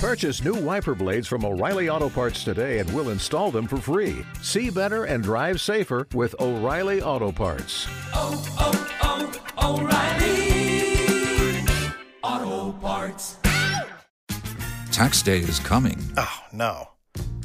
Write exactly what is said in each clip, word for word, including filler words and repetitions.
Purchase new wiper blades from O'Reilly Auto Parts today and we'll install them for free. See better and drive safer with O'Reilly Auto Parts. Oh, oh, oh, O'Reilly Auto Parts. Tax day is coming. Oh, no.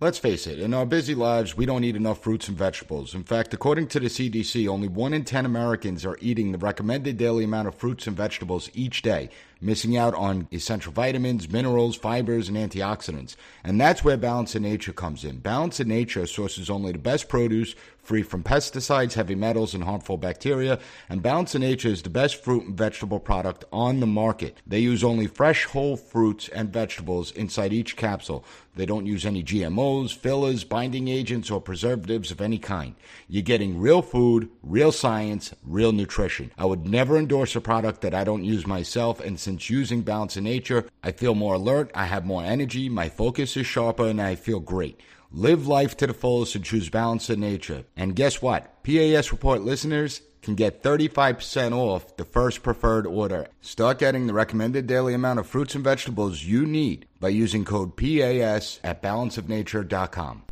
Let's face it, in our busy lives, we don't eat enough fruits and vegetables. In fact, according to the C D C, only one in ten Americans are eating the recommended daily amount of fruits and vegetables each day, missing out on essential vitamins, minerals, fibers, and antioxidants. And that's where Balance in Nature comes in. Balance in Nature sources only the best produce, free from pesticides, heavy metals, and harmful bacteria. And Balance in Nature is the best fruit and vegetable product on the market. They use only fresh, whole fruits and vegetables inside each capsule. They don't use any G M Os, fillers, binding agents, or preservatives of any kind. You're getting real food, real science, real nutrition. I would never endorse a product that I don't use myself, and since using Balance in Nature, I feel more alert, I have more energy, my focus is sharper, and I feel great. Live life to the fullest and choose Balance in Nature. And guess what? P A S Report listeners can get thirty-five percent off the first preferred order. Start getting the recommended daily amount of fruits and vegetables you need by using code P A S at balance of nature dot com.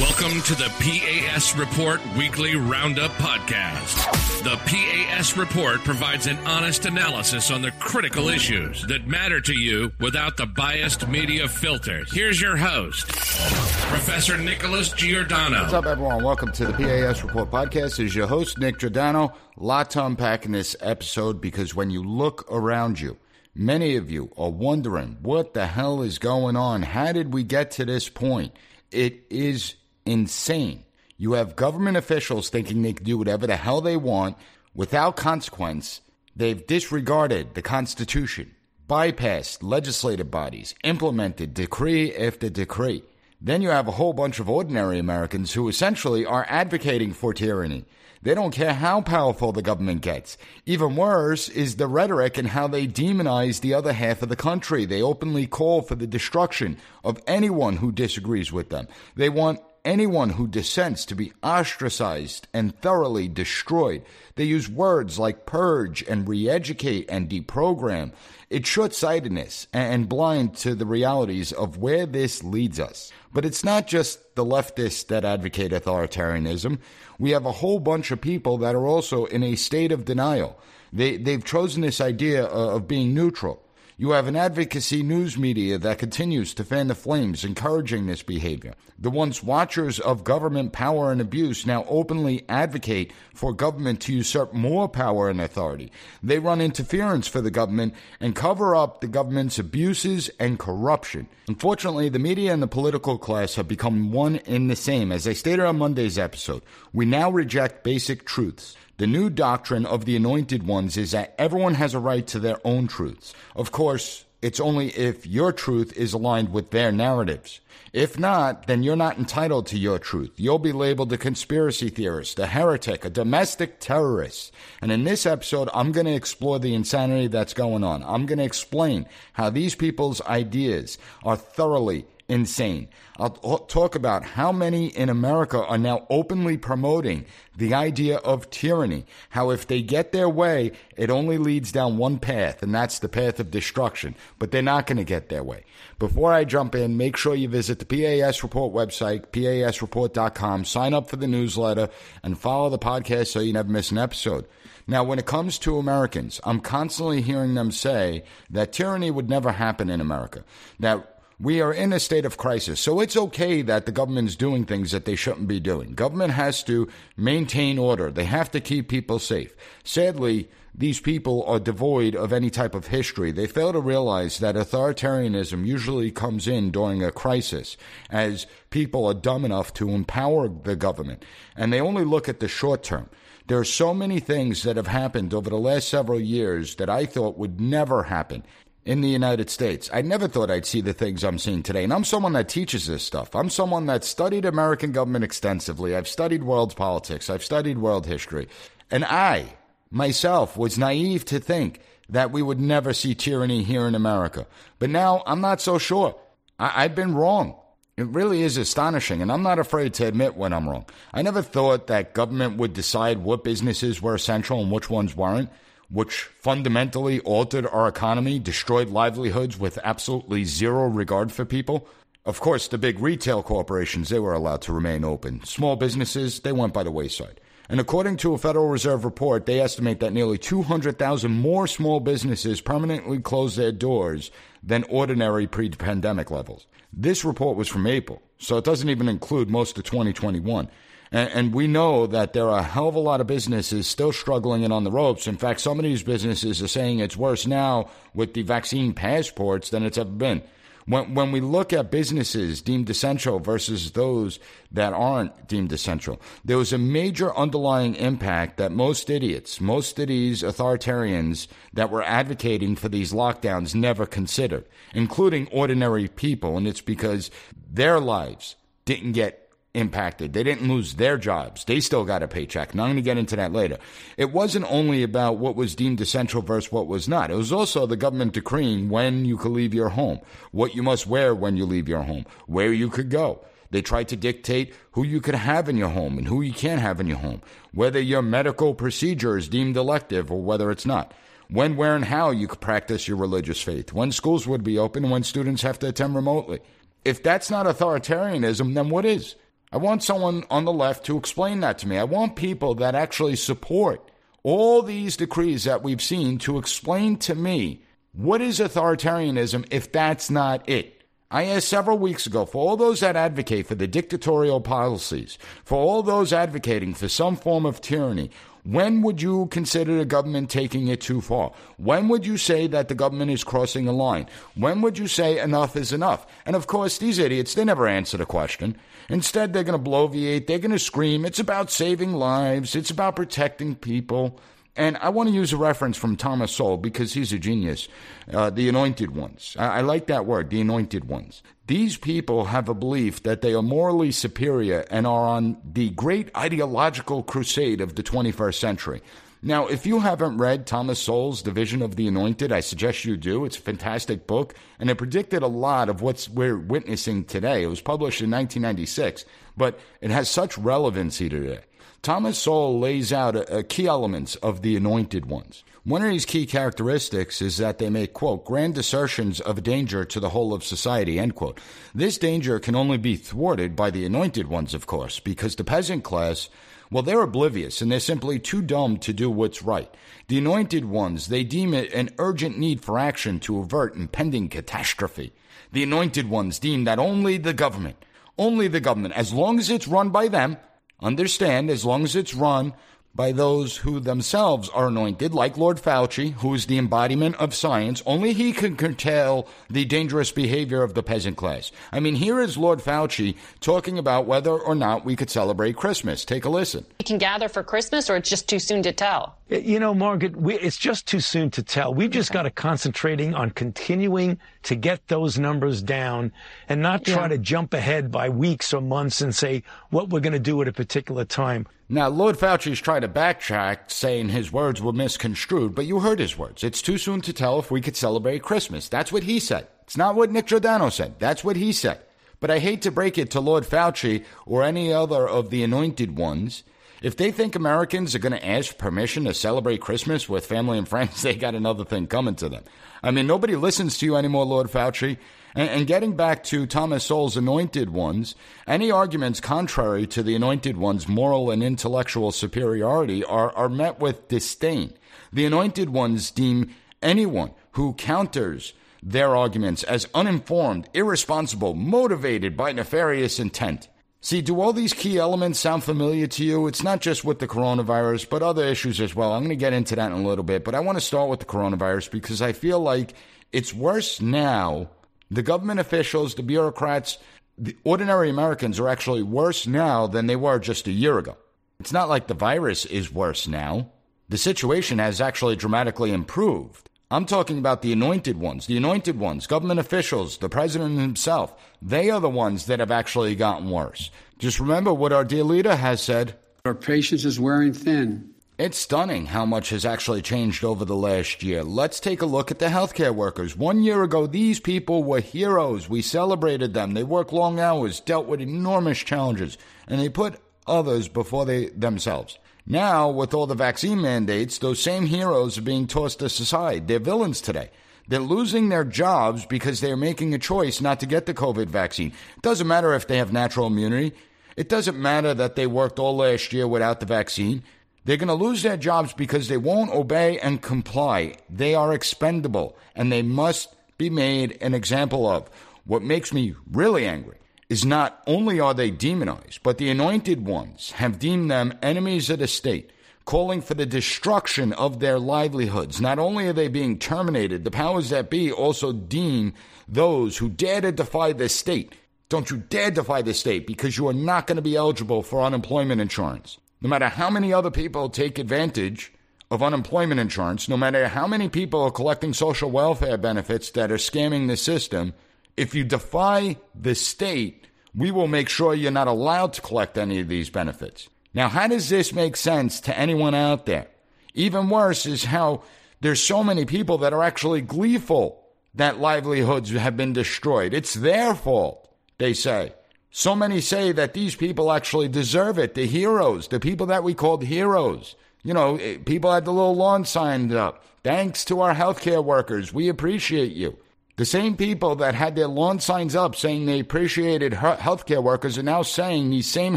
Welcome to the P A S Report Weekly Roundup Podcast. The P A S Report provides an honest analysis on the critical issues that matter to you without the biased media filters. Here's your host, Professor Nicholas Giordano. What's up, everyone? Welcome to the P A S Report Podcast. This is your host, Nick Giordano. A lot to unpack in this episode because when you look around you, many of you are wondering, what the hell is going on? How did we get to this point? It is insane. You have government officials thinking they can do whatever the hell they want without consequence. They've disregarded the Constitution, bypassed legislative bodies, implemented decree after decree. Then you have a whole bunch of ordinary Americans who essentially are advocating for tyranny. They don't care how powerful the government gets. Even worse is the rhetoric and how they demonize the other half of the country. They openly call for the destruction of anyone who disagrees with them. They want anyone who dissents to be ostracized and thoroughly destroyed. They use words like purge and re-educate and deprogram. It's short-sightedness and blind to the realities of where this leads us. But it's not just the leftists that advocate authoritarianism. We have a whole bunch of people that are also in a state of denial. They, they've chosen this idea of being neutral. You have an advocacy news media that continues to fan the flames, encouraging this behavior. The once watchers of government power and abuse now openly advocate for government to usurp more power and authority. They run interference for the government and cover up the government's abuses and corruption. Unfortunately, the media and the political class have become one in the same. As I stated on Monday's episode, we now reject basic truths. The new doctrine of the Anointed Ones is that everyone has a right to their own truths. Of course, it's only if your truth is aligned with their narratives. If not, then you're not entitled to your truth. You'll be labeled a conspiracy theorist, a heretic, a domestic terrorist. And in this episode, I'm going to explore the insanity that's going on. I'm going to explain how these people's ideas are thoroughly insane. I'll talk about how many in America are now openly promoting the idea of tyranny, how if they get their way, it only leads down one path, and that's the path of destruction, but they're not going to get their way. Before I jump in, make sure you visit the P A S Report website, P A S report dot com, sign up for the newsletter, and follow the podcast so you never miss an episode. Now, when it comes to Americans, I'm constantly hearing them say that tyranny would never happen in America, that we are in a state of crisis, so it's okay that the government's doing things that they shouldn't be doing. Government has to maintain order. They have to keep people safe. Sadly, these people are devoid of any type of history. They fail to realize that authoritarianism usually comes in during a crisis, as people are dumb enough to empower the government, and they only look at the short term. There are so many things that have happened over the last several years that I thought would never happen. in the United States. I never thought I'd see the things I'm seeing today. And I'm someone that teaches this stuff. I'm someone that studied American government extensively. I've studied world politics. I've studied world history. And I, myself, was naive to think that we would never see tyranny here in America. But now I'm not so sure. I- I've been wrong. It really is astonishing, and I'm not afraid to admit when I'm wrong. I never thought that government would decide what businesses were essential and which ones weren't, which fundamentally altered our economy, destroyed livelihoods with absolutely zero regard for people. Of course, the big retail corporations, they were allowed to remain open. Small businesses, they went by the wayside. And according to a Federal Reserve report, they estimate that nearly two hundred thousand more small businesses permanently closed their doors than ordinary pre-pandemic levels. This report was from April, so it doesn't even include most of twenty twenty-one. And, and we know that there are a hell of a lot of businesses still struggling and on the ropes. In fact, some of these businesses are saying it's worse now with the vaccine passports than it's ever been. When when we look at businesses deemed essential versus those that aren't deemed essential, there was a major underlying impact that most idiots, most of these authoritarians that were advocating for these lockdowns never considered, including ordinary people. And it's because their lives didn't get impacted. They didn't lose their jobs. They still got a paycheck. And I'm going to get into that later. It wasn't only about what was deemed essential versus what was not. It was also the government decreeing when you could leave your home, what you must wear when you leave your home, where you could go. They tried to dictate who you could have in your home and who you can't have in your home, whether your medical procedure is deemed elective or whether it's not, when, where, and how you could practice your religious faith, when schools would be open, and when students have to attend remotely. If that's not authoritarianism, then what is? I want someone on the left to explain that to me. I want people that actually support all these decrees that we've seen to explain to me what is authoritarianism if that's not it. I asked several weeks ago for all those that advocate for the dictatorial policies, for all those advocating for some form of tyranny, when would you consider the government taking it too far? When would you say that the government is crossing a line? When would you say enough is enough? And of course, these idiots, they never answer the question. Instead, they're going to bloviate. They're going to scream. It's about saving lives. It's about protecting people. And I want to use a reference from Thomas Sowell because he's a genius. Uh, the Anointed Ones. I-, I like that word, the Anointed Ones. These people have a belief that they are morally superior and are on the great ideological crusade of the twenty-first century. Now, if you haven't read Thomas Sowell's The Vision of the Anointed, I suggest you do. It's a fantastic book, and it predicted a lot of what we're witnessing today. It was published in nineteen ninety-six, but it has such relevancy today. Thomas Sowell lays out a, a key elements of the Anointed Ones. One of these key characteristics is that they make, quote, grand assertions of danger to the whole of society, end quote. This danger can only be thwarted by the Anointed Ones, of course, because the peasant class, well, they're oblivious and they're simply too dumb to do what's right. The Anointed Ones, they deem it an urgent need for action to avert impending catastrophe. The Anointed Ones deem that only the government, only the government, as long as it's run by them, understand, as long as it's run by those who themselves are anointed, like Lord Fauci, who is the embodiment of science, only he can curtail the dangerous behavior of the peasant class. I mean, here is Lord Fauci talking about whether or not we could celebrate Christmas. Take a listen. We can gather for Christmas, or it's just too soon to tell? You know, Margaret, we, it's just too soon to tell. We've just okay. got to concentrating on continuing to get those numbers down and not try yeah. to jump ahead by weeks or months and say what we're going to do at a particular time. Now, Lord Fauci's trying to backtrack, saying his words were misconstrued, but you heard his words. It's too soon to tell if we could celebrate Christmas. That's what he said. It's not what Nick Giordano said. That's what he said. But I hate to break it to Lord Fauci or any other of the Anointed Ones. If they think Americans are going to ask permission to celebrate Christmas with family and friends, they got another thing coming to them. I mean, nobody listens to you anymore, Lord Fauci. And, and getting back to Thomas Sowell's Anointed Ones, any arguments contrary to the Anointed Ones' moral and intellectual superiority are, are met with disdain. The Anointed Ones deem anyone who counters their arguments as uninformed, irresponsible, motivated by nefarious intent. See, do all these key elements sound familiar to you? It's not just with the coronavirus, but other issues as well. I'm going to get into that in a little bit, but I want to start with the coronavirus because I feel like it's worse now. The government officials, the bureaucrats, the ordinary Americans are actually worse now than they were just a year ago. It's not like the virus is worse now. The situation has actually dramatically improved. I'm talking about the anointed ones, the anointed ones, government officials, the president himself. They are the ones that have actually gotten worse. Just remember what our dear leader has said. Our patience is wearing thin. It's stunning how much has actually changed over the last year. Let's take a look at the healthcare workers. One year ago, these people were heroes. We celebrated them. They worked long hours, dealt with enormous challenges, and they put others before they themselves. Now, with all the vaccine mandates, those same heroes are being tossed aside. They're villains today. They're losing their jobs because they're making a choice not to get the COVID vaccine. It doesn't matter if they have natural immunity. It doesn't matter that they worked all last year without the vaccine. They're going to lose their jobs because they won't obey and comply. They are expendable, and they must be made an example of. What makes me really angry is not only are they demonized, but the anointed ones have deemed them enemies of the state, calling for the destruction of their livelihoods. Not only are they being terminated, the powers that be also deem those who dare to defy the state. Don't you dare defy the state, because you are not going to be eligible for unemployment insurance. No matter how many other people take advantage of unemployment insurance, no matter how many people are collecting social welfare benefits that are scamming the system, if you defy the state, we will make sure you're not allowed to collect any of these benefits. Now, how does this make sense to anyone out there? Even worse is how there's so many people that are actually gleeful that livelihoods have been destroyed. It's their fault, they say. So many say that these people actually deserve it. The heroes, the people that we called heroes. You know, people had the little lawn signed up. Thanks to our healthcare workers. We appreciate you. The same people that had their lawn signs up saying they appreciated healthcare workers are now saying these same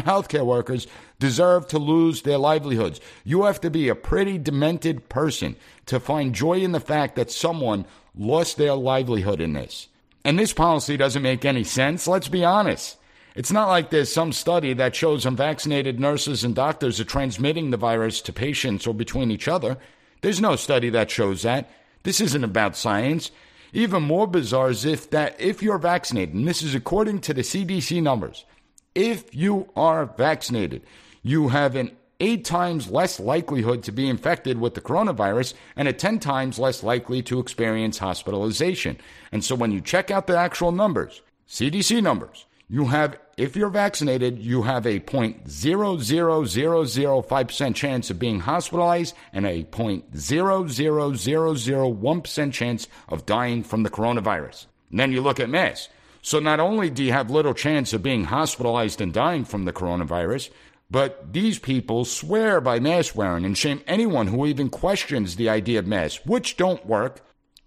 healthcare workers deserve to lose their livelihoods. You have to be a pretty demented person to find joy in the fact that someone lost their livelihood in this. And this policy doesn't make any sense. Let's be honest. It's not like there's some study that shows unvaccinated nurses and doctors are transmitting the virus to patients or between each other. There's no study that shows that. This isn't about science. Even more bizarre is if that if you're vaccinated, and this is according to the C D C numbers, if you are vaccinated, you have an eight times less likelihood to be infected with the coronavirus and a ten times less likely to experience hospitalization. And so when you check out the actual numbers, C D C numbers, you have, if you're vaccinated, you have a zero point zero zero zero zero five percent chance of being hospitalized and a zero point zero zero zero zero one percent chance of dying from the coronavirus. And then you look at mass. So not only do you have little chance of being hospitalized and dying from the coronavirus, but these people swear by mask wearing and shame anyone who even questions the idea of masks, which don't work.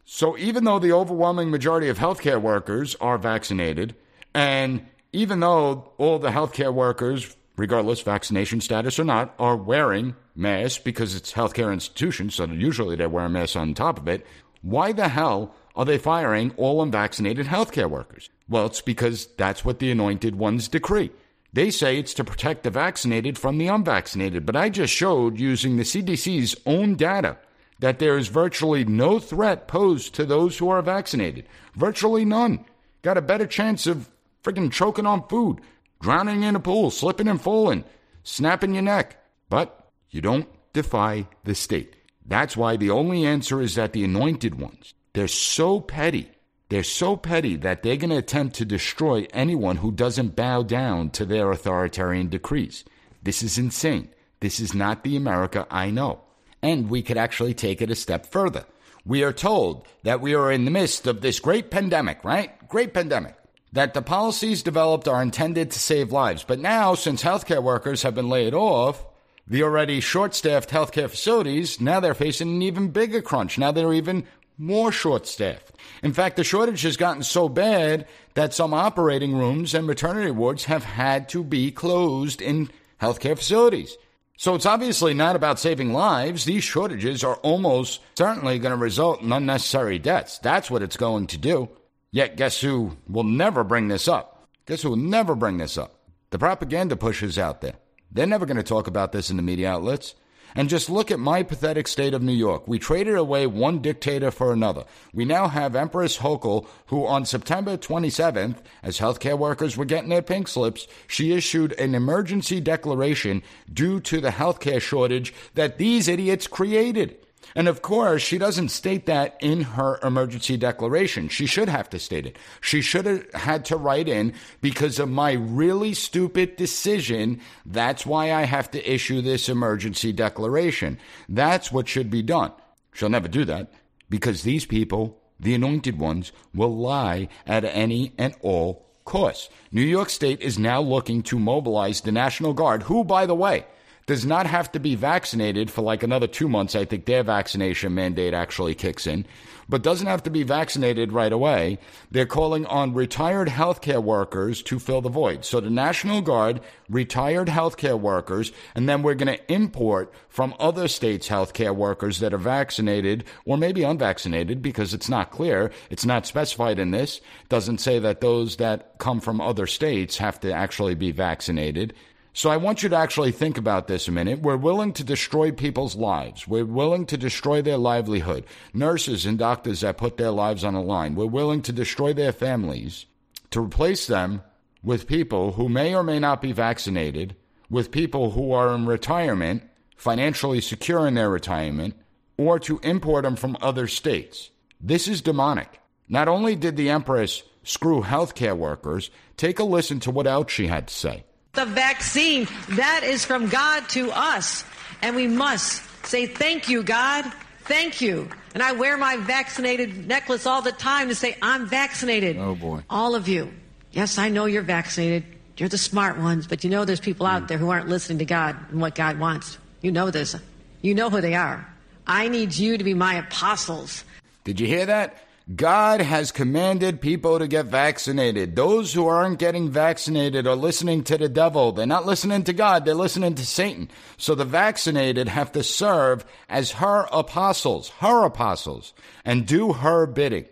So even though the overwhelming majority of healthcare workers are vaccinated, and even though all the healthcare workers, regardless vaccination status or not, are wearing masks because it's healthcare institutions, so usually they're wearing masks on top of it, why the hell are they firing all unvaccinated healthcare workers? Well, it's because that's what the anointed ones decree. They say it's to protect the vaccinated from the unvaccinated, but I just showed using the C D C's own data that there is virtually no threat posed to those who are vaccinated. Virtually none. Got a better chance of freaking choking on food, drowning in a pool, slipping and falling, snapping your neck. But you don't defy the state. That's why the only answer is that the anointed ones, they're so petty. They're so petty that they're going to attempt to destroy anyone who doesn't bow down to their authoritarian decrees. This is insane. This is not the America I know. And we could actually take it a step further. We are told that we are in the midst of this great pandemic, right? Great pandemic. That the policies developed are intended to save lives. But now, since healthcare workers have been laid off, the already short-staffed healthcare facilities, now they're facing an even bigger crunch. Now they're even more short-staffed. In fact, the shortage has gotten so bad that some operating rooms and maternity wards have had to be closed in healthcare facilities. So it's obviously not about saving lives. These shortages are almost certainly going to result in unnecessary deaths. That's what it's going to do. Yet guess who will never bring this up? Guess who will never bring this up? The propaganda pushers out there. They're never going to talk about this in the media outlets. And just look at my pathetic state of New York. We traded away one dictator for another. We now have Empress Hochul, who on September twenty-seventh, as healthcare workers were getting their pink slips, she issued an emergency declaration due to the healthcare shortage that these idiots created. And of course, she doesn't state that in her emergency declaration. She should have to state it. She should have had to write in, because of my really stupid decision, that's why I have to issue this emergency declaration. That's what should be done. She'll never do that, because these people, the anointed ones, will lie at any and all costs. New York State is now looking to mobilize the National Guard, who, by the way, does not have to be vaccinated for like another two months. I think their vaccination mandate actually kicks in, but doesn't have to be vaccinated right away. They're calling on retired healthcare workers to fill the void. So the National Guard, retired healthcare workers, and then we're going to import from other states healthcare workers that are vaccinated or maybe unvaccinated, because it's not clear. It's not specified in this. It doesn't say that those that come from other states have to actually be vaccinated. So I want you to actually think about this a minute. We're willing to destroy people's lives. We're willing to destroy their livelihood. Nurses and doctors that put their lives on the line. We're willing to destroy their families to replace them with people who may or may not be vaccinated, with people who are in retirement, financially secure in their retirement, or to import them from other states. This is demonic. Not only did the Empress screw healthcare workers, take a listen to what else she had to say. The vaccine, that is from God to us, and we must say thank you, God, thank you. And I wear my vaccinated necklace all the time to say I'm vaccinated. Oh boy, all of you. Yes, I know you're vaccinated. You're the smart ones, but you know there's people out there who aren't listening to God and what God wants. You know this. You know who they are. I need you to be my apostles. Did you hear that? God has commanded people to get vaccinated. Those who aren't getting vaccinated are listening to the devil. They're not listening to God. They're listening to Satan. So the vaccinated have to serve as her apostles, her apostles, and do her bidding.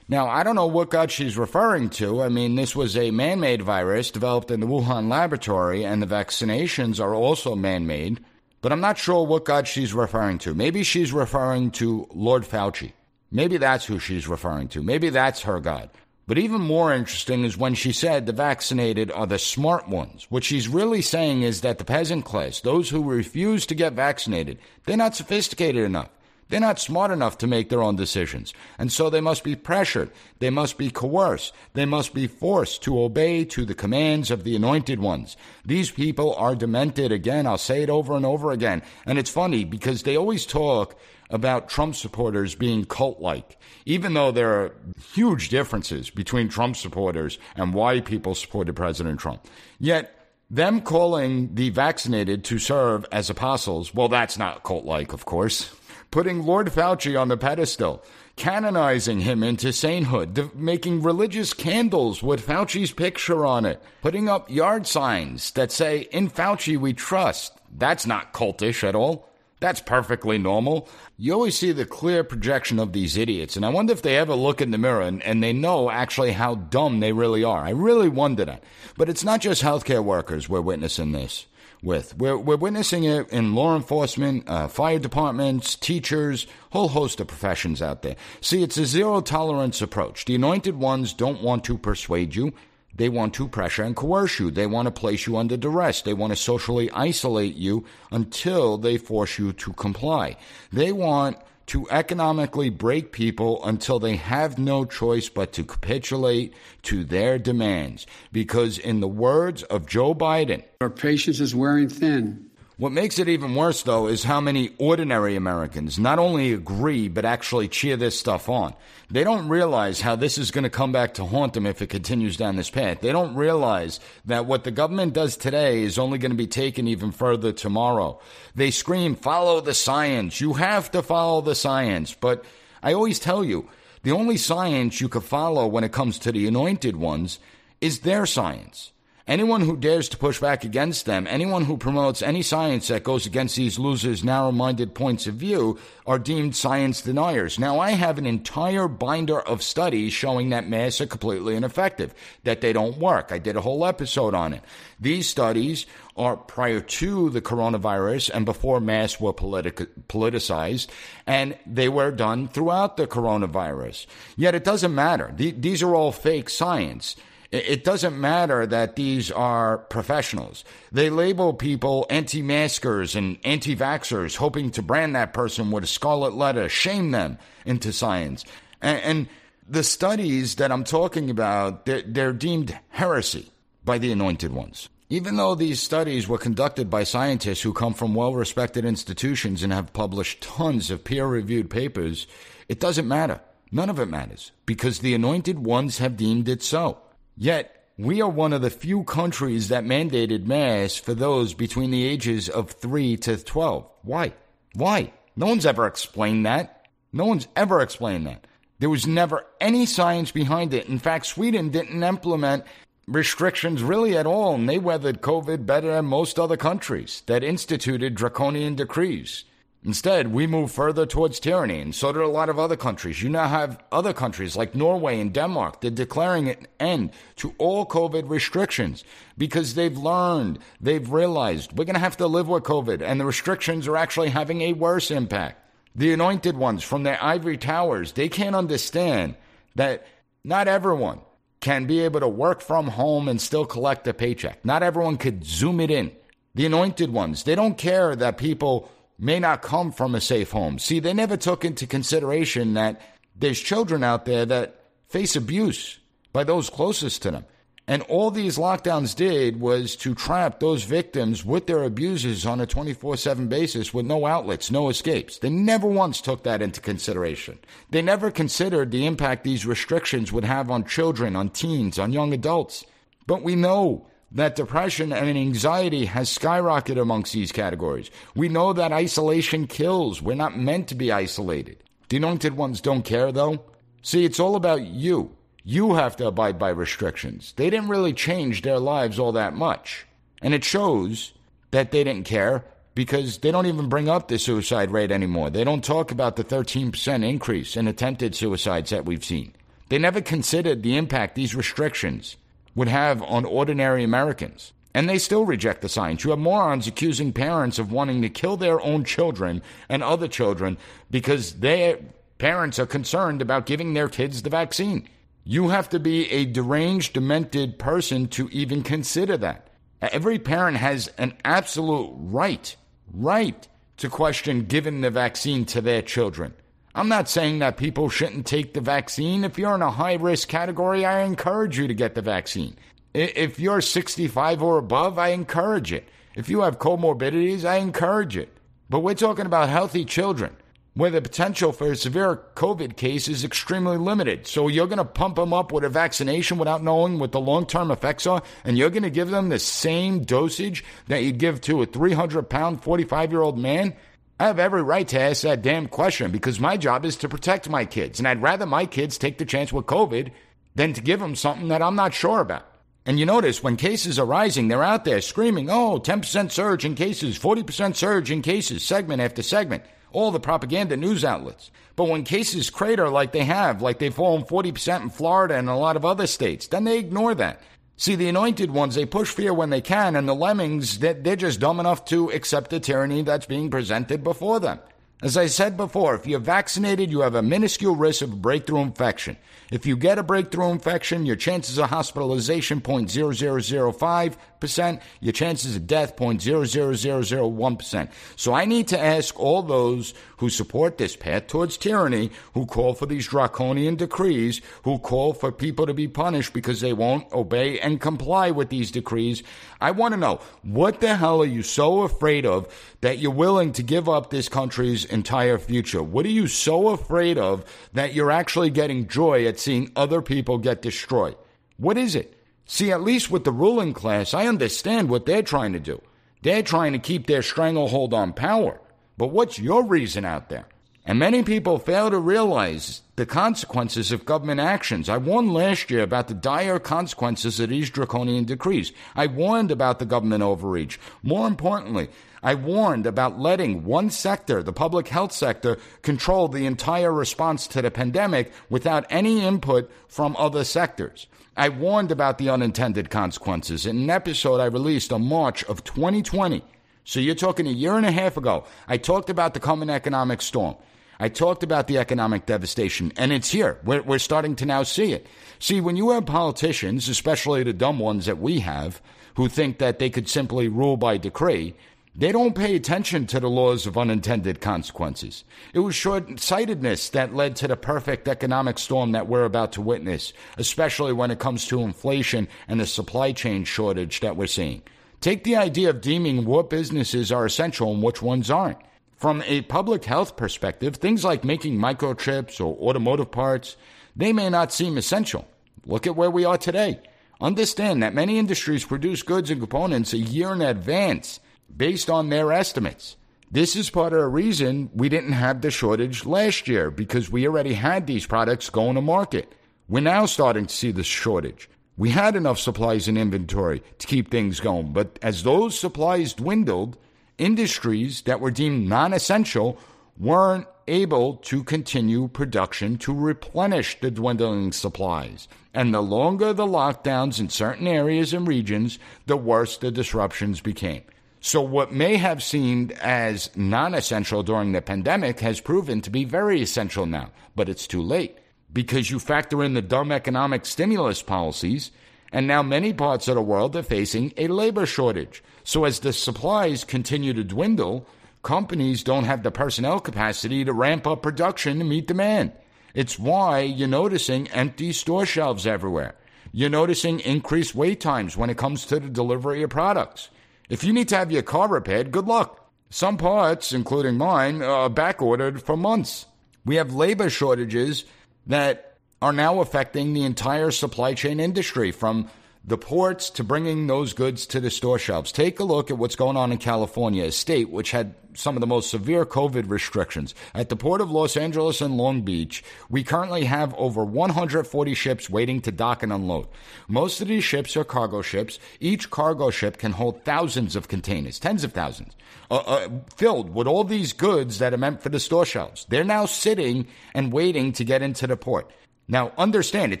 Now, I don't know what God she's referring to. I mean, this was a man-made virus developed in the Wuhan laboratory, and the vaccinations are also man-made. But I'm not sure what God she's referring to. Maybe she's referring to Lord Fauci. Maybe that's who she's referring to. Maybe that's her God. But even more interesting is when she said the vaccinated are the smart ones. What she's really saying is that the peasant class, those who refuse to get vaccinated, they're not sophisticated enough. They're not smart enough to make their own decisions. And so they must be pressured. They must be coerced. They must be forced to obey to the commands of the anointed ones. These people are demented. Again, I'll say it over and over again. And it's funny because they always talk about Trump supporters being cult-like, even though there are huge differences between Trump supporters and why people supported President Trump. Yet, them calling the vaccinated to serve as apostles, well, that's not cult-like, of course. Putting Lord Fauci on the pedestal, canonizing him into sainthood, making religious candles with Fauci's picture on it, putting up yard signs that say, "In Fauci we trust." That's not cultish at all. That's perfectly normal. You always see the clear projection of these idiots, and I wonder if they ever look in the mirror and, and they know actually how dumb they really are. I really wonder that. But it's not just healthcare workers we're witnessing this with. We're, we're witnessing it in law enforcement, uh, fire departments, teachers, whole host of professions out there. See, it's a zero-tolerance approach. The anointed ones don't want to persuade you. They want to pressure and coerce you. They want to place you under duress. They want to socially isolate you until they force you to comply. They want to economically break people until they have no choice but to capitulate to their demands. Because in the words of Joe Biden, our patience is wearing thin. What makes it even worse, though, is how many ordinary Americans not only agree, but actually cheer this stuff on. They don't realize how this is going to come back to haunt them if it continues down this path. They don't realize that what the government does today is only going to be taken even further tomorrow. They scream, follow the science. You have to follow the science. But I always tell you, the only science you could follow when it comes to the anointed ones is their science. Anyone who dares to push back against them, anyone who promotes any science that goes against these losers' narrow-minded points of view are deemed science deniers. Now, I have an entire binder of studies showing that masks are completely ineffective, that they don't work. I did a whole episode on it. These studies are prior to the coronavirus and before masks were politi- politicized, and they were done throughout the coronavirus. Yet it doesn't matter. Th- these are all fake science. It doesn't matter that these are professionals. They label people anti-maskers and anti-vaxxers, hoping to brand that person with a scarlet letter, shame them into science. And, and the studies that I'm talking about, they're, they're deemed heresy by the anointed ones. Even though these studies were conducted by scientists who come from well-respected institutions and have published tons of peer-reviewed papers, it doesn't matter. None of it matters, because the anointed ones have deemed it so. Yet, we are one of the few countries that mandated masks for those between the ages of three to twelve. Why? Why? No one's ever explained that. No one's ever explained that. There was never any science behind it. In fact, Sweden didn't implement restrictions really at all, and they weathered COVID better than most other countries that instituted draconian decrees. Instead, we move further towards tyranny, and so do a lot of other countries. You now have other countries like Norway and Denmark. They're declaring an end to all COVID restrictions because they've learned, they've realized, we're going to have to live with COVID, and the restrictions are actually having a worse impact. The anointed ones from their ivory towers, they can't understand that not everyone can be able to work from home and still collect a paycheck. Not everyone could Zoom it in. The anointed ones, they don't care that people may not come from a safe home. See, they never took into consideration that there's children out there that face abuse by those closest to them. And all these lockdowns did was to trap those victims with their abusers on a twenty-four seven basis with no outlets, no escapes. They never once took that into consideration. They never considered the impact these restrictions would have on children, on teens, on young adults. But we know that depression and anxiety has skyrocketed amongst these categories. We know that isolation kills. We're not meant to be isolated. The anointed ones don't care, though. See, it's all about you. You have to abide by restrictions. They didn't really change their lives all that much. And it shows that they didn't care, because they don't even bring up the suicide rate anymore. They don't talk about the thirteen percent increase in attempted suicides that we've seen. They never considered the impact these restrictions would have on ordinary Americans. And they still reject the science. You have morons accusing parents of wanting to kill their own children and other children because their parents are concerned about giving their kids the vaccine. You have to be a deranged, demented person to even consider that. Every parent has an absolute right, right to question giving the vaccine to their children. I'm not saying that people shouldn't take the vaccine. If you're in a high-risk category, I encourage you to get the vaccine. If you're sixty-five or above, I encourage it. If you have comorbidities, I encourage it. But we're talking about healthy children, where the potential for a severe COVID case is extremely limited. So you're going to pump them up with a vaccination without knowing what the long-term effects are, and you're going to give them the same dosage that you'd give to a three hundred pound, forty-five-year-old man? I have every right to ask that damn question, because my job is to protect my kids, and I'd rather my kids take the chance with COVID than to give them something that I'm not sure about. And you notice when cases are rising, they're out there screaming, oh, ten percent surge in cases, forty percent surge in cases, segment after segment. All the propaganda news outlets. But when cases crater like they have, like they've fallen forty percent in Florida and a lot of other states, then they ignore that. See, the anointed ones, they push fear when they can, and the lemmings, they're just dumb enough to accept the tyranny that's being presented before them. As I said before, if you're vaccinated, you have a minuscule risk of a breakthrough infection. If you get a breakthrough infection, your chances of hospitalization, zero point zero zero zero five percent. Your chances of death, zero point zero zero zero zero one percent. So I need to ask all those who support this path towards tyranny, who call for these draconian decrees, who call for people to be punished because they won't obey and comply with these decrees. I want to know, what the hell are you so afraid of that you're willing to give up this country's entire future? What are you so afraid of that you're actually getting joy at seeing other people get destroyed? What is it? See, at least with the ruling class, I understand what they're trying to do. They're trying to keep their stranglehold on power. But what's your reason out there? And many people fail to realize the consequences of government actions. I warned last year about the dire consequences of these draconian decrees. I warned about the government overreach. More importantly, I warned about letting one sector, the public health sector, control the entire response to the pandemic without any input from other sectors. I warned about the unintended consequences in an episode I released in March of twenty twenty. So you're talking a year and a half ago. I talked about the coming economic storm. I talked about the economic devastation, and it's here. We're, we're starting to now see it. See, when you have politicians, especially the dumb ones that we have, who think that they could simply rule by decree, they don't pay attention to the laws of unintended consequences. It was short-sightedness that led to the perfect economic storm that we're about to witness, especially when it comes to inflation and the supply chain shortage that we're seeing. Take the idea of deeming what businesses are essential and which ones aren't. From a public health perspective, things like making microchips or automotive parts, they may not seem essential. Look at where we are today. Understand that many industries produce goods and components a year in advance based on their estimates. This is part of the reason we didn't have the shortage last year, because we already had these products going to market. We're now starting to see the shortage. We had enough supplies and inventory to keep things going, but as those supplies dwindled, industries that were deemed non-essential weren't able to continue production to replenish the dwindling supplies. And the longer the lockdowns in certain areas and regions, the worse the disruptions became. So what may have seemed as non-essential during the pandemic has proven to be very essential now, but it's too late because you factor in the dumb economic stimulus policies. And now many parts of the world are facing a labor shortage. So as the supplies continue to dwindle, companies don't have the personnel capacity to ramp up production to meet demand. It's why you're noticing empty store shelves everywhere. You're noticing increased wait times when it comes to the delivery of products. If you need to have your car repaired, good luck. Some parts, including mine, are backordered for months. We have labor shortages that are now affecting the entire supply chain industry, from the ports to bringing those goods to the store shelves. Take a look at what's going on in California, a state which had some of the most severe COVID restrictions. At the Port of Los Angeles and Long Beach, we currently have over one hundred forty ships waiting to dock and unload. Most of these ships are cargo ships. Each cargo ship can hold thousands of containers, tens of thousands, uh, uh, filled with all these goods that are meant for the store shelves. They're now sitting and waiting to get into the port. Now, understand, it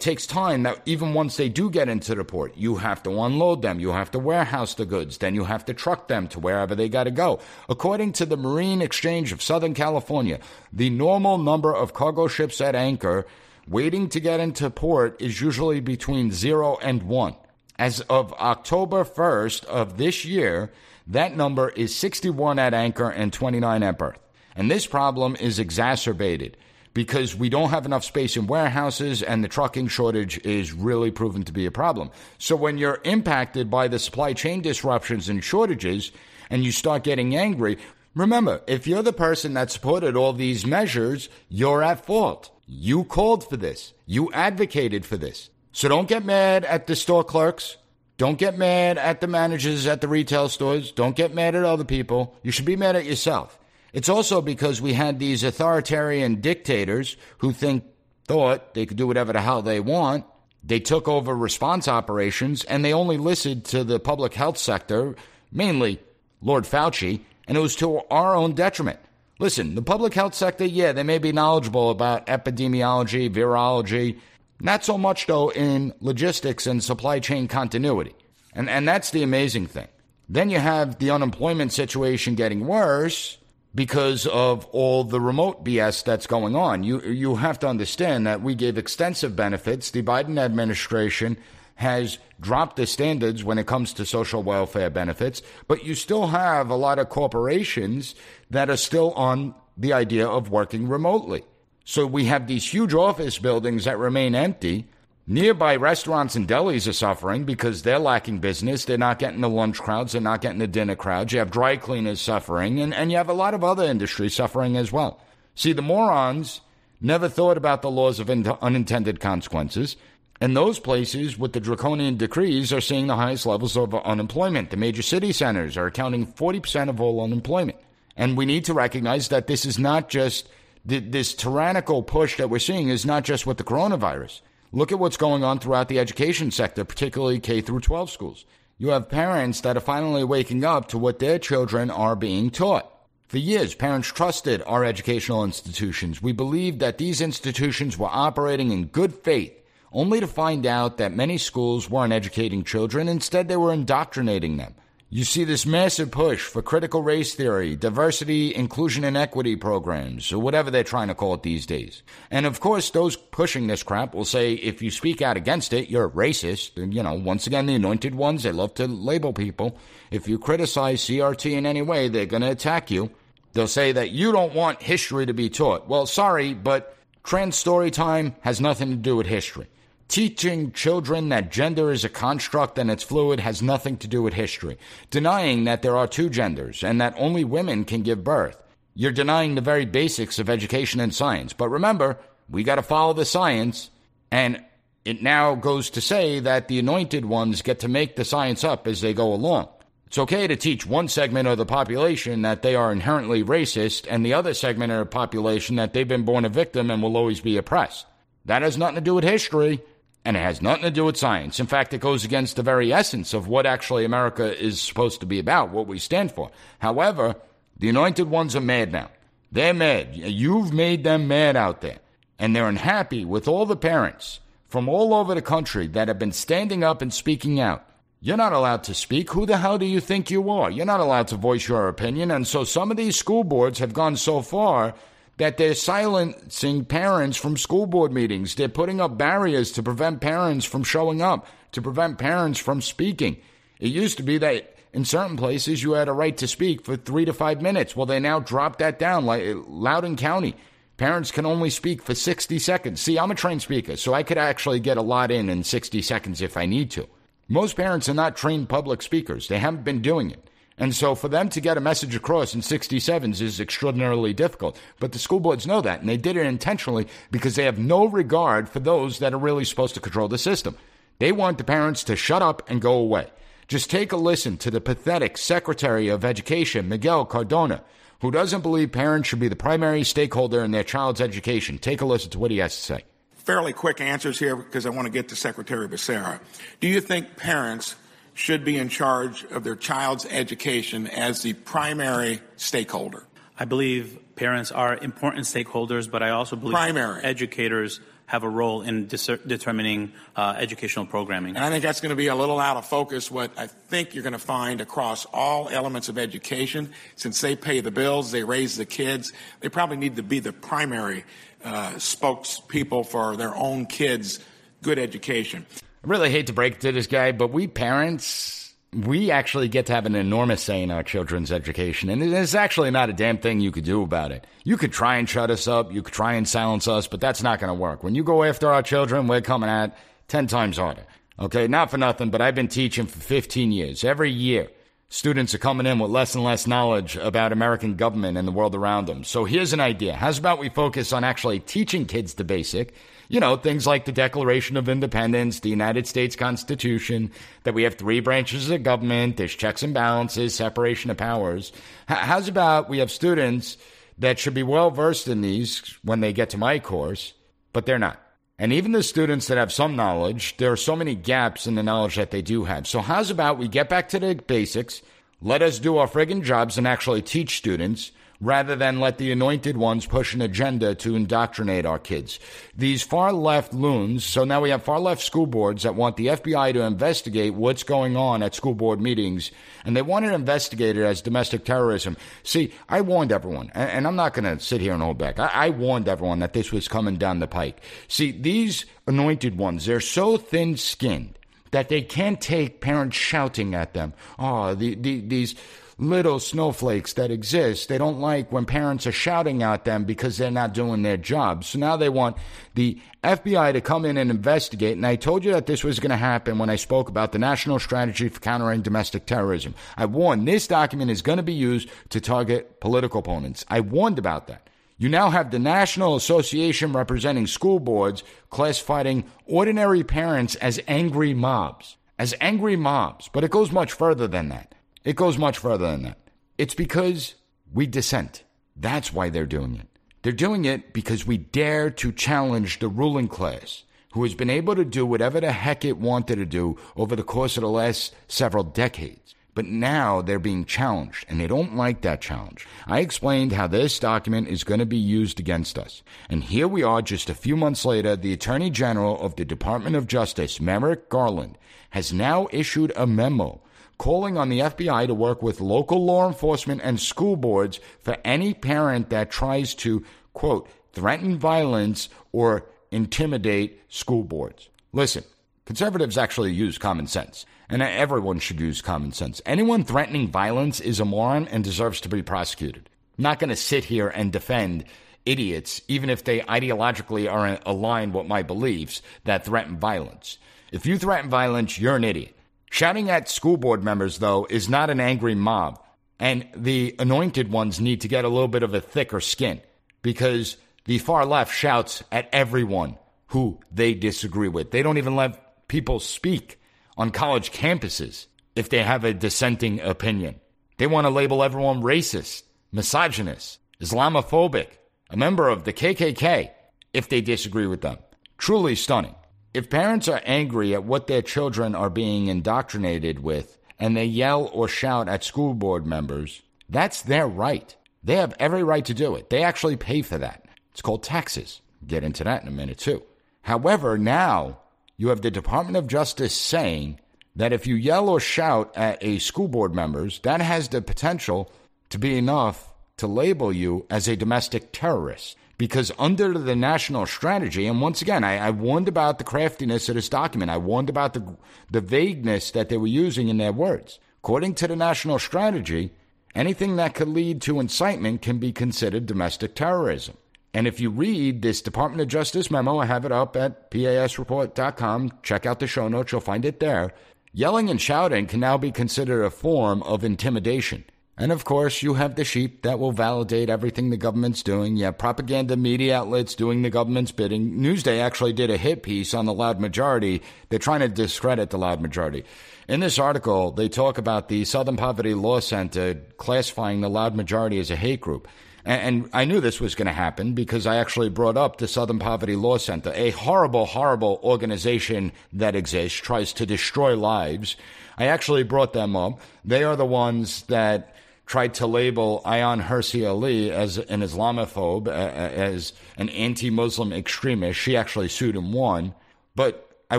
takes time that even once they do get into the port, you have to unload them, you have to warehouse the goods, then you have to truck them to wherever they got to go. According to the Marine Exchange of Southern California, the normal number of cargo ships at anchor waiting to get into port is usually between zero and one. As of October first of this year, that number is sixty-one at anchor and twenty-nine at berth. And this problem is exacerbated because we don't have enough space in warehouses, and the trucking shortage is really proven to be a problem. So when you're impacted by the supply chain disruptions and shortages, and you start getting angry, remember, if you're the person that supported all these measures, you're at fault. You called for this. You advocated for this. So don't get mad at the store clerks. Don't get mad at the managers at the retail stores. Don't get mad at other people. You should be mad at yourself. It's also because we had these authoritarian dictators who think thought they could do whatever the hell they want. They took over response operations, and they only listened to the public health sector, mainly Lord Fauci, and it was to our own detriment. Listen, the public health sector, yeah, they may be knowledgeable about epidemiology, virology, not so much, though, in logistics and supply chain continuity. And, and that's the amazing thing. Then you have the unemployment situation getting worse because of all the remote B S that's going on. You you have to understand that we gave extensive benefits. The Biden administration has dropped the standards when it comes to social welfare benefits, but you still have a lot of corporations that are still on the idea of working remotely. So we have these huge office buildings that remain empty. Nearby restaurants and delis are suffering because they're lacking business. They're not getting the lunch crowds. They're not getting the dinner crowds. You have dry cleaners suffering, and, and you have a lot of other industries suffering as well. See, the morons never thought about the laws of in- unintended consequences, and those places with the draconian decrees are seeing the highest levels of unemployment. The major city centers are accounting forty percent of all unemployment, and we need to recognize that this is not just, th- this tyrannical push that we're seeing is not just with the coronavirus. Look at what's going on throughout the education sector, particularly K through twelve schools. You have parents that are finally waking up to what their children are being taught. For years, parents trusted our educational institutions. We believed that these institutions were operating in good faith, only to find out that many schools weren't educating children. Instead, they were indoctrinating them. You see this massive push for critical race theory, diversity, inclusion, and equity programs, or whatever they're trying to call it these days. And of course, those pushing this crap will say, if you speak out against it, you're a racist. And, you know, once again, the anointed ones, they love to label people. If you criticize C R T in any way, they're going to attack you. They'll say that you don't want history to be taught. Well, sorry, but trans story time has nothing to do with history. Teaching children that gender is a construct and it's fluid has nothing to do with history. Denying that there are two genders and that only women can give birth. You're denying the very basics of education and science. But remember, we got to follow the science. And it now goes to say that the anointed ones get to make the science up as they go along. It's okay to teach one segment of the population that they are inherently racist and the other segment of the population that they've been born a victim and will always be oppressed. That has nothing to do with history. And it has nothing to do with science. In fact, it goes against the very essence of what actually America is supposed to be about, what we stand for. However, the anointed ones are mad now. They're mad. You've made them mad out there. And they're unhappy with all the parents from all over the country that have been standing up and speaking out. You're not allowed to speak. Who the hell do you think you are? You're not allowed to voice your opinion. And so some of these school boards have gone so far that they're silencing parents from school board meetings. They're putting up barriers to prevent parents from showing up, to prevent parents from speaking. It used to be that in certain places you had a right to speak for three to five minutes. Well, they now dropped that down. Like Loudoun County, parents can only speak for sixty seconds. See, I'm a trained speaker, so I could actually get a lot in in sixty seconds if I need to. Most parents are not trained public speakers. They haven't been doing it. And so for them to get a message across in sixty seconds is extraordinarily difficult. But the school boards know that, and they did it intentionally because they have no regard for those that are really supposed to control the system. They want the parents to shut up and go away. Just take a listen to the pathetic Secretary of Education, Miguel Cardona, who doesn't believe parents should be the primary stakeholder in their child's education. Take a listen to what he has to say. Fairly quick answers here because I want to get to Secretary Becerra. Do you think parents should be in charge of their child's education as the primary stakeholder? I believe parents are important stakeholders, but I also believe primary. Educators have a role in de- determining uh, educational programming. And I think that's going to be a little out of focus, what I think you're going to find across all elements of education. Since they pay the bills, they raise the kids, they probably need to be the primary uh, spokespeople for their own kids' good education. I really hate to break it to this guy, but we parents, we actually get to have an enormous say in our children's education. And it's actually not a damn thing you could do about it. You could try and shut us up. You could try and silence us, but that's not going to work. When you go after our children, we're coming at ten times harder. Okay, not for nothing, but I've been teaching for fifteen years. Every year, students are coming in with less and less knowledge about American government and the world around them. So here's an idea. How's about we focus on actually teaching kids the basic? You know, things like the Declaration of Independence, the United States Constitution, that we have three branches of government, there's checks and balances, separation of powers. How's about we have students that should be well-versed in these when they get to my course, but they're not. And even the students that have some knowledge, there are so many gaps in the knowledge that they do have. So how's about we get back to the basics, let us do our friggin' jobs and actually teach students, rather than let the anointed ones push an agenda to indoctrinate our kids. These far-left loons, so now we have far-left school boards that want the F B I to investigate what's going on at school board meetings, and they want it investigated as domestic terrorism. See, I warned everyone, and I'm not going to sit here and hold back. I-, I warned everyone that this was coming down the pike. See, these anointed ones, they're so thin-skinned that they can't take parents shouting at them. Oh, the, the, these little snowflakes that exist, they don't like when parents are shouting at them because they're not doing their job. So now they want the F B I to come in and investigate. And I told you that this was going to happen when I spoke about the National Strategy for Countering Domestic Terrorism. I warned this document is going to be used to target political opponents. I warned about that. You now have the National Association representing school boards classifying ordinary parents as angry mobs, as angry mobs. But it goes much further than that. It goes much further than that. It's because we dissent. That's why they're doing it. They're doing it because we dare to challenge the ruling class, who has been able to do whatever the heck it wanted to do over the course of the last several decades. But now they're being challenged, and they don't like that challenge. I explained how this document is going to be used against us. And here we are just a few months later, the Attorney General of the Department of Justice, Merrick Garland, has now issued a memo calling on the F B I to work with local law enforcement and school boards for any parent that tries to, quote, threaten violence or intimidate school boards. Listen, conservatives actually use common sense, and everyone should use common sense. Anyone threatening violence is a moron and deserves to be prosecuted. I'm not going to sit here and defend idiots, even if they ideologically are aligned with my beliefs that threaten violence. If you threaten violence, you're an idiot. Shouting at school board members, though, is not an angry mob. And the anointed ones need to get a little bit of a thicker skin, because the far left shouts at everyone who they disagree with. They don't even let people speak on college campuses if they have a dissenting opinion. They want to label everyone racist, misogynist, Islamophobic, a member of the K K K if they disagree with them. Truly stunning. If parents are angry at what their children are being indoctrinated with and they yell or shout at school board members, that's their right. They have every right to do it. They actually pay for that. It's called taxes. Get into that in a minute, too. However, now you have the Department of Justice saying that if you yell or shout at a school board members, that has the potential to be enough to label you as a domestic terrorist. Because under the national strategy, and once again, I, I warned about the craftiness of this document. I warned about the, the vagueness that they were using in their words. According to the national strategy, anything that could lead to incitement can be considered domestic terrorism. And if you read this Department of Justice memo, I have it up at P A S report dot com. Check out the show notes. You'll find it there. Yelling and shouting can now be considered a form of intimidation. And, of course, you have the sheep that will validate everything the government's doing. You have propaganda media outlets doing the government's bidding. Newsday actually did a hit piece on the loud majority. They're trying to discredit the loud majority. In this article, they talk about the Southern Poverty Law Center classifying the loud majority as a hate group. And, and I knew this was going to happen because I actually brought up the Southern Poverty Law Center, a horrible, horrible organization that exists, tries to destroy lives. I actually brought them up. They are the ones that tried to label Ayaan Hirsi Ali as an Islamophobe, uh, as an anti-Muslim extremist. She actually sued and won. But I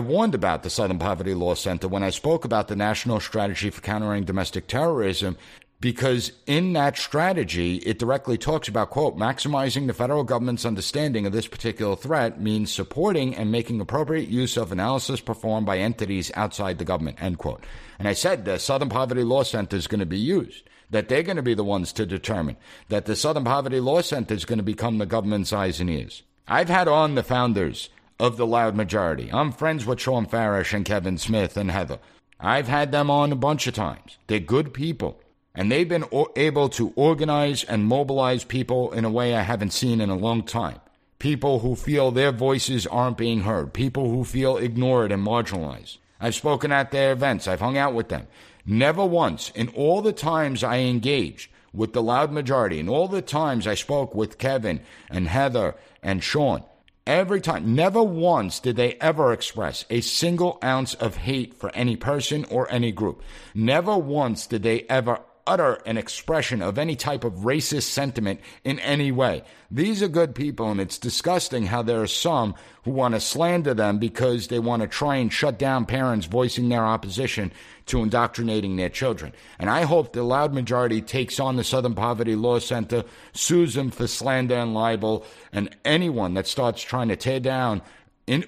warned about the Southern Poverty Law Center when I spoke about the National Strategy for Countering Domestic Terrorism, because in that strategy, it directly talks about, quote, maximizing the federal government's understanding of this particular threat means supporting and making appropriate use of analysis performed by entities outside the government, end quote. And I said the Southern Poverty Law Center is going to be used, that they're going to be the ones to determine, that the Southern Poverty Law Center is going to become the government's eyes and ears. I've had on the founders of the loud majority. I'm friends with Sean Farish and Kevin Smith and Heather. I've had them on a bunch of times. They're good people, and they've been o- able to organize and mobilize people in a way I haven't seen in a long time. People who feel their voices aren't being heard. People who feel ignored and marginalized. I've spoken at their events. I've hung out with them. Never once, in all the times I engaged with the loud majority, in all the times I spoke with Kevin and Heather and Sean, every time, never once did they ever express a single ounce of hate for any person or any group. Never once did they ever utter an expression of any type of racist sentiment in any way. These are good people, and it's disgusting how there are some who want to slander them because they want to try and shut down parents voicing their opposition to indoctrinating their children. And I hope the loud majority takes on the Southern Poverty Law Center, sues them for slander and libel, and anyone that starts trying to tear down in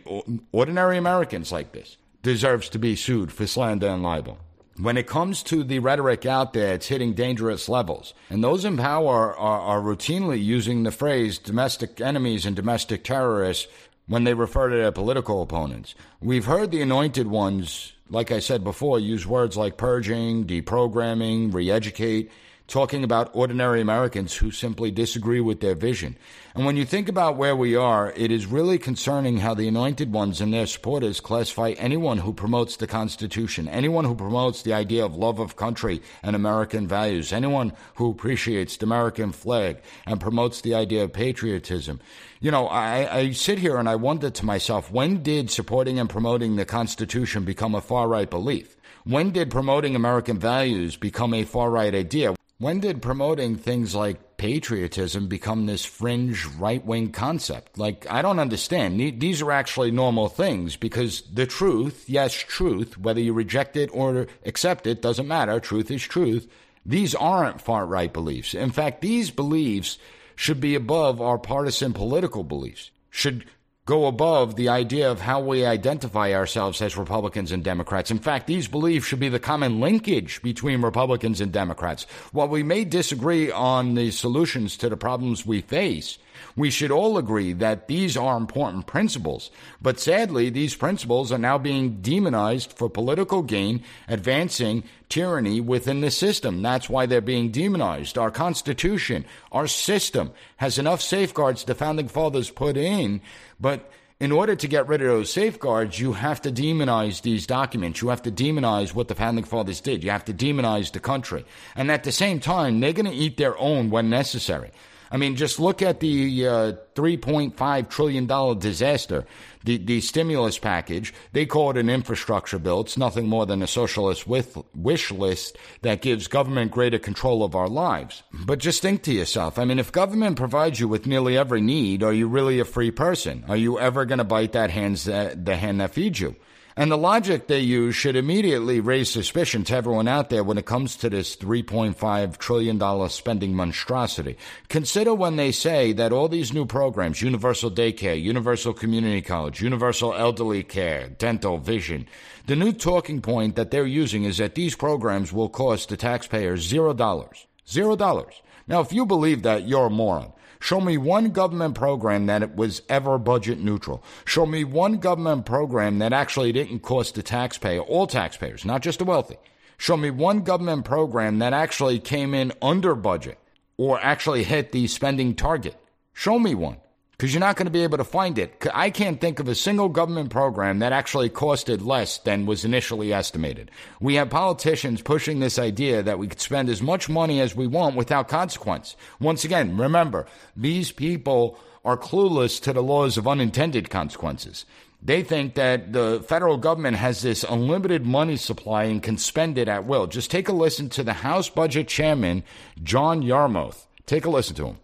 ordinary Americans like this deserves to be sued for slander and libel. When it comes to the rhetoric out there, it's hitting dangerous levels. And those in power are, are, are routinely using the phrase domestic enemies and domestic terrorists when they refer to their political opponents. We've heard the anointed ones, like I said before, use words like purging, deprogramming, re-educate, talking about ordinary Americans who simply disagree with their vision. And when you think about where we are, it is really concerning how the anointed ones and their supporters classify anyone who promotes the Constitution, anyone who promotes the idea of love of country and American values, anyone who appreciates the American flag and promotes the idea of patriotism. You know, I, I sit here and I wonder to myself, when did supporting and promoting the Constitution become a far-right belief? When did promoting American values become a far-right idea? When did promoting things like patriotism become this fringe right-wing concept? Like, I don't understand. These are actually normal things because the truth, yes, truth, whether you reject it or accept it, doesn't matter. Truth is truth. These aren't far-right beliefs. In fact, these beliefs should be above our partisan political beliefs, should go above the idea of how we identify ourselves as Republicans and Democrats. In fact, these beliefs should be the common linkage between Republicans and Democrats. While we may disagree on the solutions to the problems we face, we should all agree that these are important principles. But sadly, these principles are now being demonized for political gain, advancing tyranny within the system. That's why they're being demonized. Our Constitution, our system, has enough safeguards the Founding Fathers put in, but in order to get rid of those safeguards, you have to demonize these documents. You have to demonize what the Founding Fathers did. You have to demonize the country. And at the same time, they're going to eat their own when necessary. I mean, just look at the uh, three point five trillion dollars disaster, the, the stimulus package. They call it an infrastructure bill. It's nothing more than a socialist with wish list that gives government greater control of our lives. But just think to yourself, I mean, if government provides you with nearly every need, are you really a free person? Are you ever going to bite that hands that, the hand that feeds you? And the logic they use should immediately raise suspicion to everyone out there when it comes to this three point five trillion dollars spending monstrosity. Consider when they say that all these new programs, universal daycare, universal community college, universal elderly care, dental, vision, the new talking point that they're using is that these programs will cost the taxpayers zero dollars. Zero dollars. Now, if you believe that, you're a moron. Show me one government program that it was ever budget neutral. Show me one government program that actually didn't cost the taxpayer, all taxpayers, not just the wealthy. Show me one government program that actually came in under budget or actually hit the spending target. Show me one, because you're not going to be able to find it. I can't think of a single government program that actually costed less than was initially estimated. We have politicians pushing this idea that we could spend as much money as we want without consequence. Once again, remember, these people are clueless to the laws of unintended consequences. They think that the federal government has this unlimited money supply and can spend it at will. Just take a listen to the House Budget Chairman, John Yarmouth. Take a listen to him.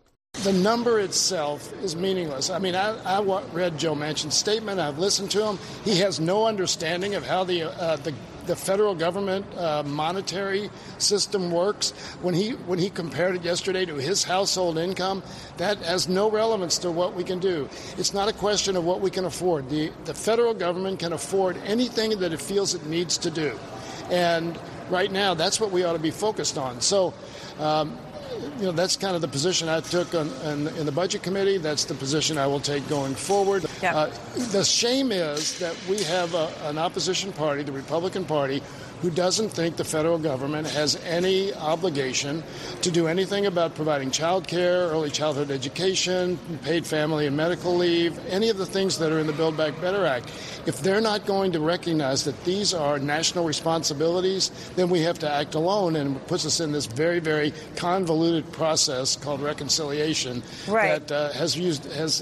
The number itself is meaningless. I mean, I, I read Joe Manchin's statement. I've listened to him. He has no understanding of how the uh, the, the federal government uh, monetary system works. When he when he compared it yesterday to his household income, that has no relevance to what we can do. It's not a question of what we can afford. The the federal government can afford anything that it feels it needs to do, and right now that's what we ought to be focused on. So. Um, You know, that's kind of the position I took on, on, in the Budget Committee. That's the position I will take going forward. Yeah. Uh, the shame is that we have a, an opposition party, the Republican Party, who doesn't think the federal government has any obligation to do anything about providing child care, early childhood education, paid family and medical leave, any of the things that are in the Build Back Better Act. If they're not going to recognize that these are national responsibilities, then we have to act alone, and it puts us in this very, very convoluted process called reconciliation right. that uh, has used has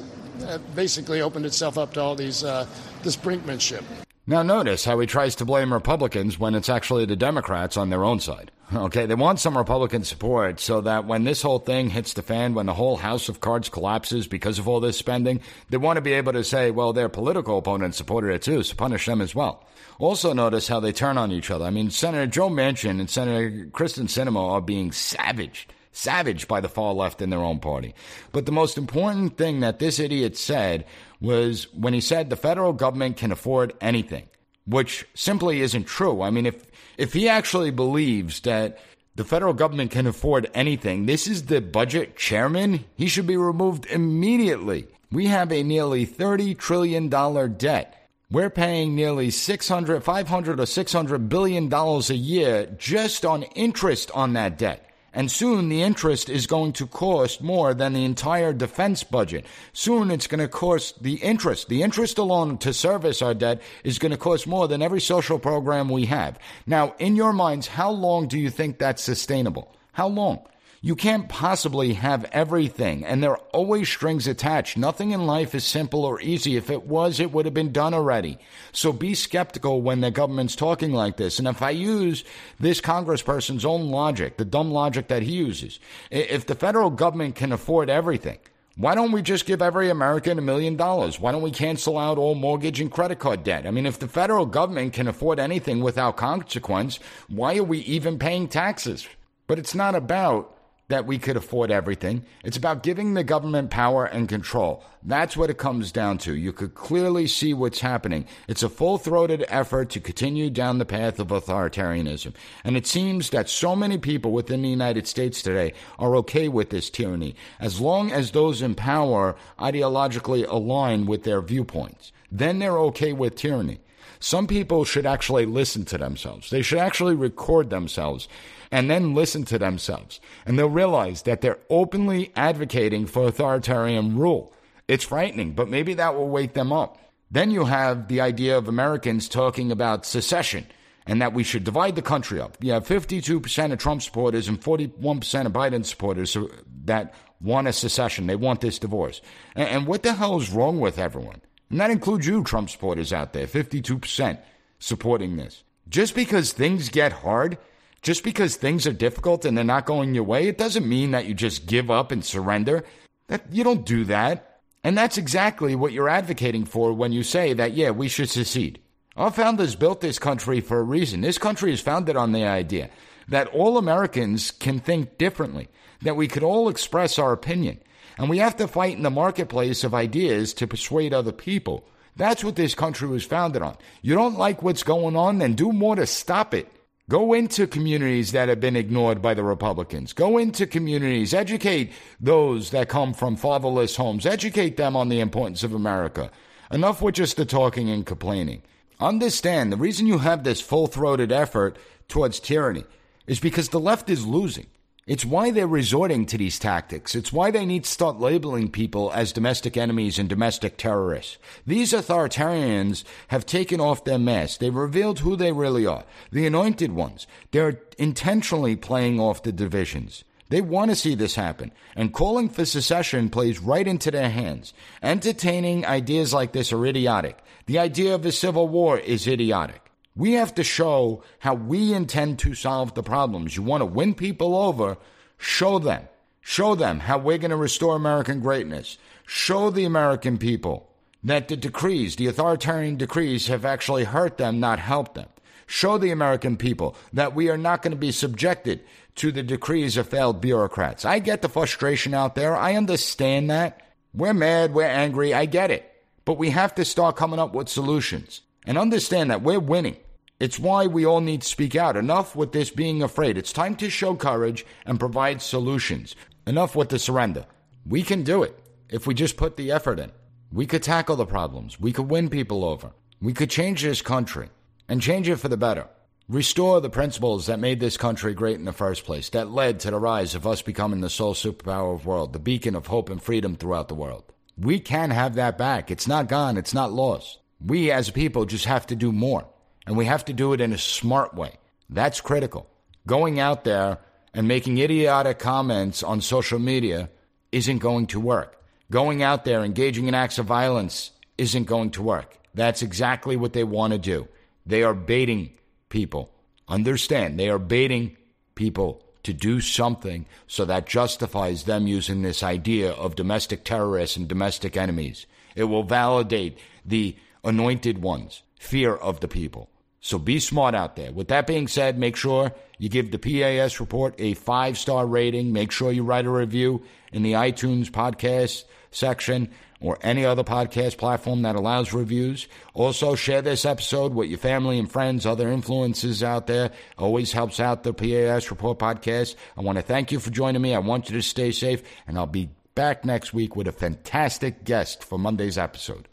basically opened itself up to all these uh, this brinkmanship. Now notice how he tries to blame Republicans when it's actually the Democrats on their own side. Okay, they want some Republican support so that when this whole thing hits the fan, when the whole house of cards collapses because of all this spending, they want to be able to say, well, their political opponent supported it too, so punish them as well. Also notice how they turn on each other. I mean, Senator Joe Manchin and Senator Kristen Sinema are being savaged. Savaged by the far left in their own party. But the most important thing that this idiot said was when he said the federal government can afford anything, which simply isn't true. I mean, if if he actually believes that the federal government can afford anything, this is the budget chairman. He should be removed immediately. We have a nearly thirty trillion dollars debt. We're paying nearly six hundred, five hundred or six hundred billion dollars a year just on interest on that debt. And soon the interest is going to cost more than the entire defense budget. Soon it's going to cost the interest. The interest alone to service our debt is going to cost more than every social program we have. Now, in your minds, how long do you think that's sustainable? How long? You can't possibly have everything, and there are always strings attached. Nothing in life is simple or easy. If it was, it would have been done already. So be skeptical when the government's talking like this. And if I use this congressperson's own logic, the dumb logic that he uses, if the federal government can afford everything, why don't we just give every American a million dollars? Why don't we cancel out all mortgage and credit card debt? I mean, if the federal government can afford anything without consequence, why are we even paying taxes? But it's not about that we could afford everything. It's about giving the government power and control. That's what it comes down to. You could clearly see what's happening. It's a full-throated effort to continue down the path of authoritarianism. And it seems that so many people within the United States today are okay with this tyranny, as long as those in power ideologically align with their viewpoints. Then they're okay with tyranny. Some people should actually listen to themselves. They should actually record themselves and then listen to themselves. And they'll realize that they're openly advocating for authoritarian rule. It's frightening, but maybe that will wake them up. Then you have the idea of Americans talking about secession and that we should divide the country up. You have fifty-two percent of Trump supporters and forty-one percent of Biden supporters that want a secession. They want this divorce. And what the hell is wrong with everyone? And that includes you, Trump supporters out there, fifty-two percent supporting this. Just because things get hard, just because things are difficult and they're not going your way, it doesn't mean that you just give up and surrender. That you don't do that. And that's exactly what you're advocating for when you say that, yeah, we should secede. Our founders built this country for a reason. This country is founded on the idea that all Americans can think differently, that we could all express our opinion. And we have to fight in the marketplace of ideas to persuade other people. That's what this country was founded on. You don't like what's going on, then do more to stop it. Go into communities that have been ignored by the Republicans. Go into communities, educate those that come from fatherless homes. Educate them on the importance of America. Enough with just the talking and complaining. Understand the reason you have this full-throated effort towards tyranny is because the left is losing. It's why they're resorting to these tactics. It's why they need to start labeling people as domestic enemies and domestic terrorists. These authoritarians have taken off their masks. They've revealed who they really are, the anointed ones. They're intentionally playing off the divisions. They want to see this happen. And calling for secession plays right into their hands. Entertaining ideas like this are idiotic. The idea of a civil war is idiotic. We have to show how we intend to solve the problems. You want to win people over? Show them. Show them how we're going to restore American greatness. Show the American people that the decrees, the authoritarian decrees, have actually hurt them, not helped them. Show the American people that we are not going to be subjected to the decrees of failed bureaucrats. I get the frustration out there. I understand that. We're mad. We're angry. I get it. But we have to start coming up with solutions. And understand that we're winning. It's why we all need to speak out. Enough with this being afraid. It's time to show courage and provide solutions. Enough with the surrender. We can do it if we just put the effort in. We could tackle the problems. We could win people over. We could change this country and change it for the better. Restore the principles that made this country great in the first place, that led to the rise of us becoming the sole superpower of the world, the beacon of hope and freedom throughout the world. We can have that back. It's not gone. It's not lost. We as a people just have to do more. And we have to do it in a smart way. That's critical. Going out there and making idiotic comments on social media isn't going to work. Going out there, engaging in acts of violence isn't going to work. That's exactly what they want to do. They are baiting people. Understand, they are baiting people to do something so that justifies them using this idea of domestic terrorists and domestic enemies. It will validate the anointed ones' fear of the people. So be smart out there. With that being said, make sure you give the P A S report a five-star rating. Make sure you write a review in the iTunes podcast section or any other podcast platform that allows reviews. Also, share this episode with your family and friends, other influences out there. Always helps out the P A S report podcast. I want to thank you for joining me. I want you to stay safe, and I'll be back next week with a fantastic guest for Monday's episode.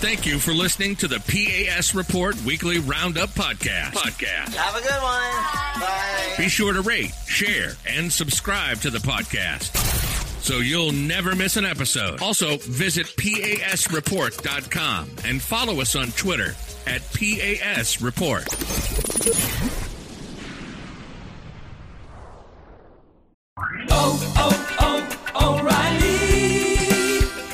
Thank you for listening to the P A S Report Weekly Roundup Podcast. Podcast. Have a good one. Bye. Be sure to rate, share, and subscribe to the podcast so you'll never miss an episode. Also, visit P A S report dot com and follow us on Twitter at P A S Report.